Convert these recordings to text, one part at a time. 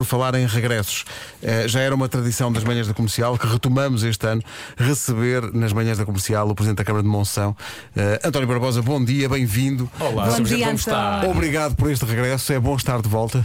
Por falar em regressos, já era uma tradição das manhãs da Comercial que retomamos este ano, receber nas manhãs da Comercial o Presidente da Câmara de Monção, António Barbosa. Bom dia, bem-vindo. Olá, bom dia, António. Obrigado por este regresso, é bom estar de volta.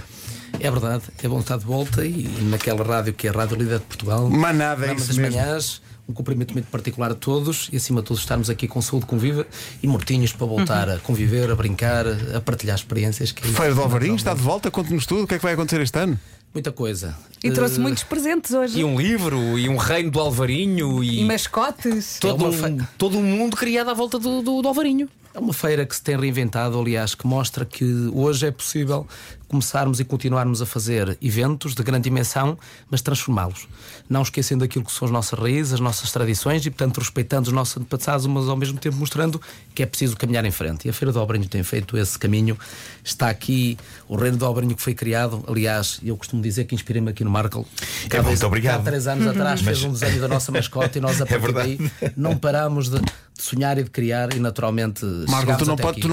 É verdade, é bom estar de volta e naquela rádio que é a Rádio Líder de Portugal. Mas nada, é isso das mesmo. Manhãs, um cumprimento muito particular a todos e acima de todos estarmos aqui com saúde, conviva e mortinhos para voltar a conviver, a brincar, a partilhar experiências. Que Feira do Alvarinho está de volta, conte-nos tudo, o que é que vai acontecer este ano? Muita coisa. E trouxe muitos presentes hoje. E um livro, e um Reino do Alvarinho. E mascotes. Todo um mundo criado à volta do Alvarinho. É uma feira que se tem reinventado, aliás, que mostra que hoje é possível começarmos e continuarmos a fazer eventos de grande dimensão, mas transformá-los. Não esquecendo aquilo que são as nossas raízes, as nossas tradições e, portanto, respeitando os nossos antepassados, mas ao mesmo tempo mostrando que é preciso caminhar em frente. E a Feira do Alvarinho tem feito esse caminho. Está aqui o Reino do Alvarinho que foi criado. Aliás, eu costumo dizer que inspirei-me aqui no Markle. É, muito obrigado. Há 3 anos atrás fez um desenho da nossa mascota e nós, a partir daí, não parámos de sonhar e de criar e naturalmente Marco, tu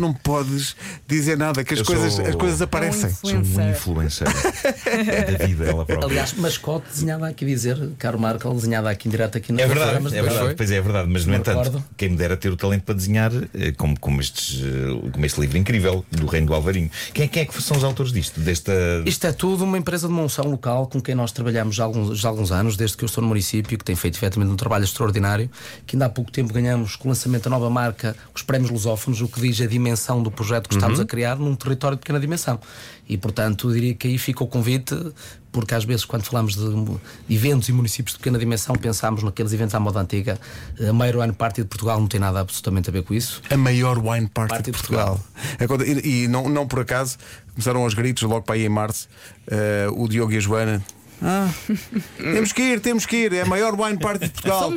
não podes dizer nada, que as coisas aparecem. Sou um influencer da vida, ela própria. Aliás, mascote desenhada aqui, dizer, caro Marco, desenhada aqui em direto aqui no programa. É verdade, pois é verdade, mas no entanto, quem me dera ter o talento para desenhar como este livro incrível do Reino do Alvarinho. Quem é que são os autores disto? Isto é tudo uma empresa de Monção local com quem nós trabalhamos já há alguns anos, desde que eu estou no município, que tem feito efetivamente um trabalho extraordinário, que ainda há pouco tempo ganhamos com o lançamento da nova marca os prémios Lusófonos, o que diz a dimensão do projeto que estamos a criar num território de pequena dimensão. E, portanto, eu diria que aí fica o convite, porque às vezes quando falamos de eventos e municípios de pequena dimensão, pensamos naqueles eventos à moda antiga. A maior wine party de Portugal não tem nada absolutamente a ver com isso. A maior wine party de Portugal. E não por acaso começaram aos gritos logo para aí em março, o Diogo e a Joana. Temos que ir, é a maior wine party de Portugal.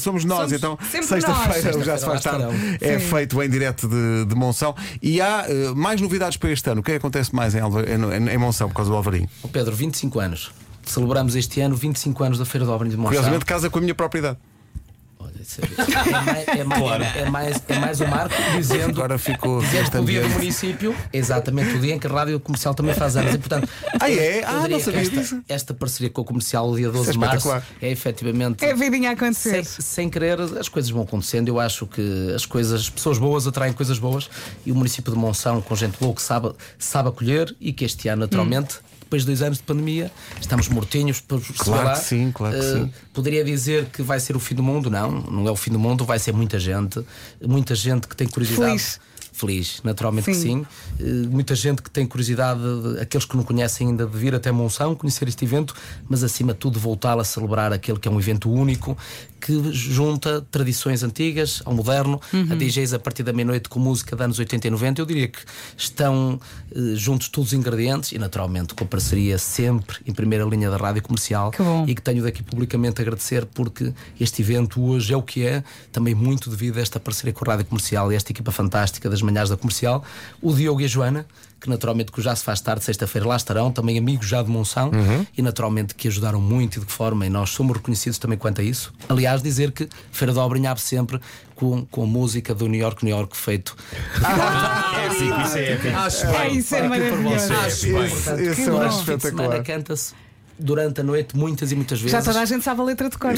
Somos nós. Então, sexta-feira já se faz tarde. É feito em direto de Monção. E há mais novidades para este ano. O que é que acontece mais em Monção por causa do Alvarinho? Oh Pedro, 25 anos. Celebramos este ano 25 anos da Feira do Alvarinho de Monção. Curiosamente casa com a minha propriedade. É mais o Marco dizendo. Agora ficou o dia do município. Exatamente, o dia em que a Rádio Comercial também faz anos. E portanto, não sabia disso. Esta parceria com a Comercial, o dia 12 de março, é efetivamente. É a vidinha a acontecer. Sem querer, as coisas vão acontecendo. Eu acho que as pessoas boas atraem coisas boas. E o município de Monção, com gente boa que sabe acolher. E que este ano, naturalmente, depois de 2 anos de pandemia, estamos mortinhos por claro que sim. Poderia dizer que vai ser o fim do mundo? Não é o fim do mundo, vai ser muita gente que tem curiosidade. Feliz, naturalmente que sim. Muita gente que tem curiosidade, aqueles que não conhecem ainda, de vir até Monção, conhecer este evento, mas acima de tudo voltá-lo a celebrar aquele que é um evento único, que junta tradições antigas ao moderno, a DJs a partir da meia-noite com música de anos 80 e 90. Eu diria que estão juntos todos os ingredientes e naturalmente com a parceria sempre em primeira linha da Rádio Comercial, e que tenho daqui publicamente a agradecer, porque este evento hoje é o que é, também muito devido a esta parceria com a Rádio Comercial e esta equipa fantástica das manhãs da Comercial, o Diogo e a Joana, que naturalmente que já se faz tarde, sexta-feira lá estarão, também amigos já de Monção, e naturalmente que ajudaram muito e de que forma, e nós somos reconhecidos também quanto a isso. Aliás, dizer que Feira do Alvarinho abre sempre com a música do New York feito. Isso é maravilhoso. Esse eu acho espetacular. Canta-se durante a noite, muitas e muitas vezes. Já toda a gente sabe a letra de cor.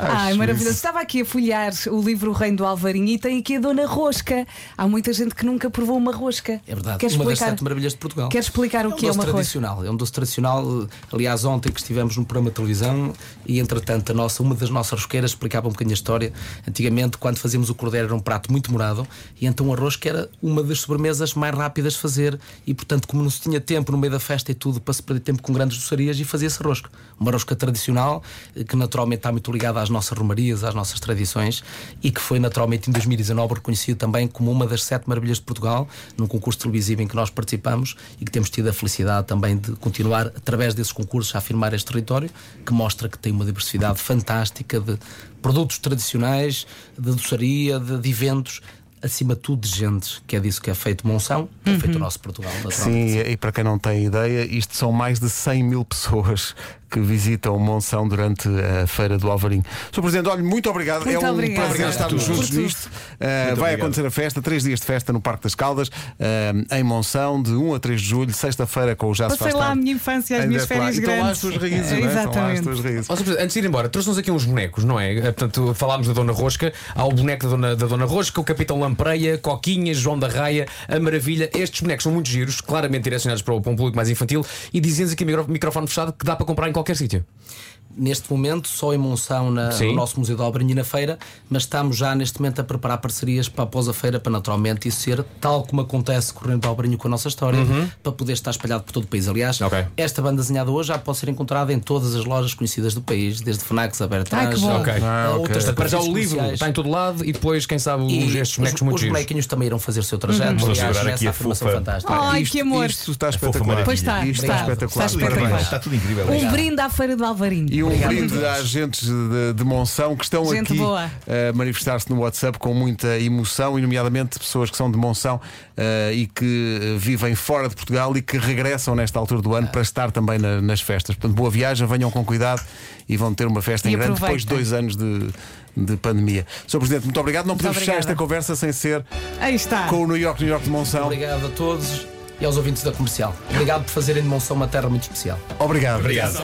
Ai, maravilhoso. Estava aqui a folhear o livro O Reino do Alvarinho e tem aqui a Dona Rosca. Há muita gente que nunca provou uma rosca. É verdade, queres uma explicar? Das 7 Maravilhas de Portugal. Queres explicar o que é uma rosca? É um doce tradicional. Aliás, ontem que estivemos num programa de televisão e, entretanto, uma das nossas rosqueiras explicava um bocadinho a história. Antigamente, quando fazíamos o cordeiro, era um prato muito morado e então a rosca era uma das sobremesas mais rápidas de fazer e, portanto, como não se tinha tempo no meio da festa e tudo, para se perder tempo com grandes e fazia-se rosca. Uma rosca tradicional que naturalmente está muito ligada às nossas romarias, às nossas tradições e que foi naturalmente em 2019 reconhecido também como uma das 7 Maravilhas de Portugal num concurso televisivo em que nós participamos e que temos tido a felicidade também de continuar através desses concursos a afirmar este território que mostra que tem uma diversidade fantástica de produtos tradicionais, de doçaria, de eventos, acima de tudo de gentes, que é disso que é feito Monção, que é feito o nosso Portugal. Sim, e para quem não tem ideia, isto são mais de 100 mil pessoas que visitam Monção durante a Feira do Alvarinho. Sr. Presidente, olha, muito obrigado. Muito obrigado. Prazer estarmos juntos nisto. Vai acontecer a festa, 3 dias de festa no Parque das Caldas, em Monção, de 1 a 3 de julho, sexta-feira com o Já Se Faz Tarde. Passei lá a minha infância, as minhas férias grandes. Estão lá as tuas raízes, não é? Exatamente. Ó, Sr. Presidente, antes de ir embora, trouxe-nos aqui uns bonecos, não é? Portanto, falámos da Dona Rosca, há o boneco da Dona Rosca, o Capitão Lampreia, Coquinha, João da Raia, a Maravilha. Estes bonecos são muito giros, claramente direcionados para um público mais infantil, e dizemos aqui microfone fechado que dá para comprar em qualquer sítio. Neste momento, só em Monção, no nosso Museu de Alvarinho, na feira, mas estamos já neste momento a preparar parcerias para após a feira, para naturalmente isso ser, tal como acontece com o Reino do Alvarinho, com a nossa história, para poder estar espalhado por todo o país. Aliás, esta banda desenhada hoje já pode ser encontrada em todas as lojas conhecidas do país, desde FNAC a Bertrand, outras coisas. Já o livro está em todo lado e depois, quem sabe, estes bonecos muito giros. Os bonequinhos também irão fazer o seu trajeto. Aliás, essa formação fantástica. Ai, que amor! Isto está espetacular. Pois está, está tudo incrível. Um brinde à Feira do Alvarinho. E um brinde a agentes de Monção que estão gente aqui a manifestar-se no WhatsApp com muita emoção, e nomeadamente pessoas que são de Monção e que vivem fora de Portugal e que regressam nesta altura do ano para estar também nas festas. Portanto, boa viagem, venham com cuidado e vão ter uma festa em grande depois de 2 anos de pandemia. Sr. Presidente, muito obrigado. Não podemos fechar esta conversa sem ser com o New York de Monção. Muito obrigado a todos e aos ouvintes da Comercial. Obrigado por fazerem de Monção uma terra muito especial. Obrigado.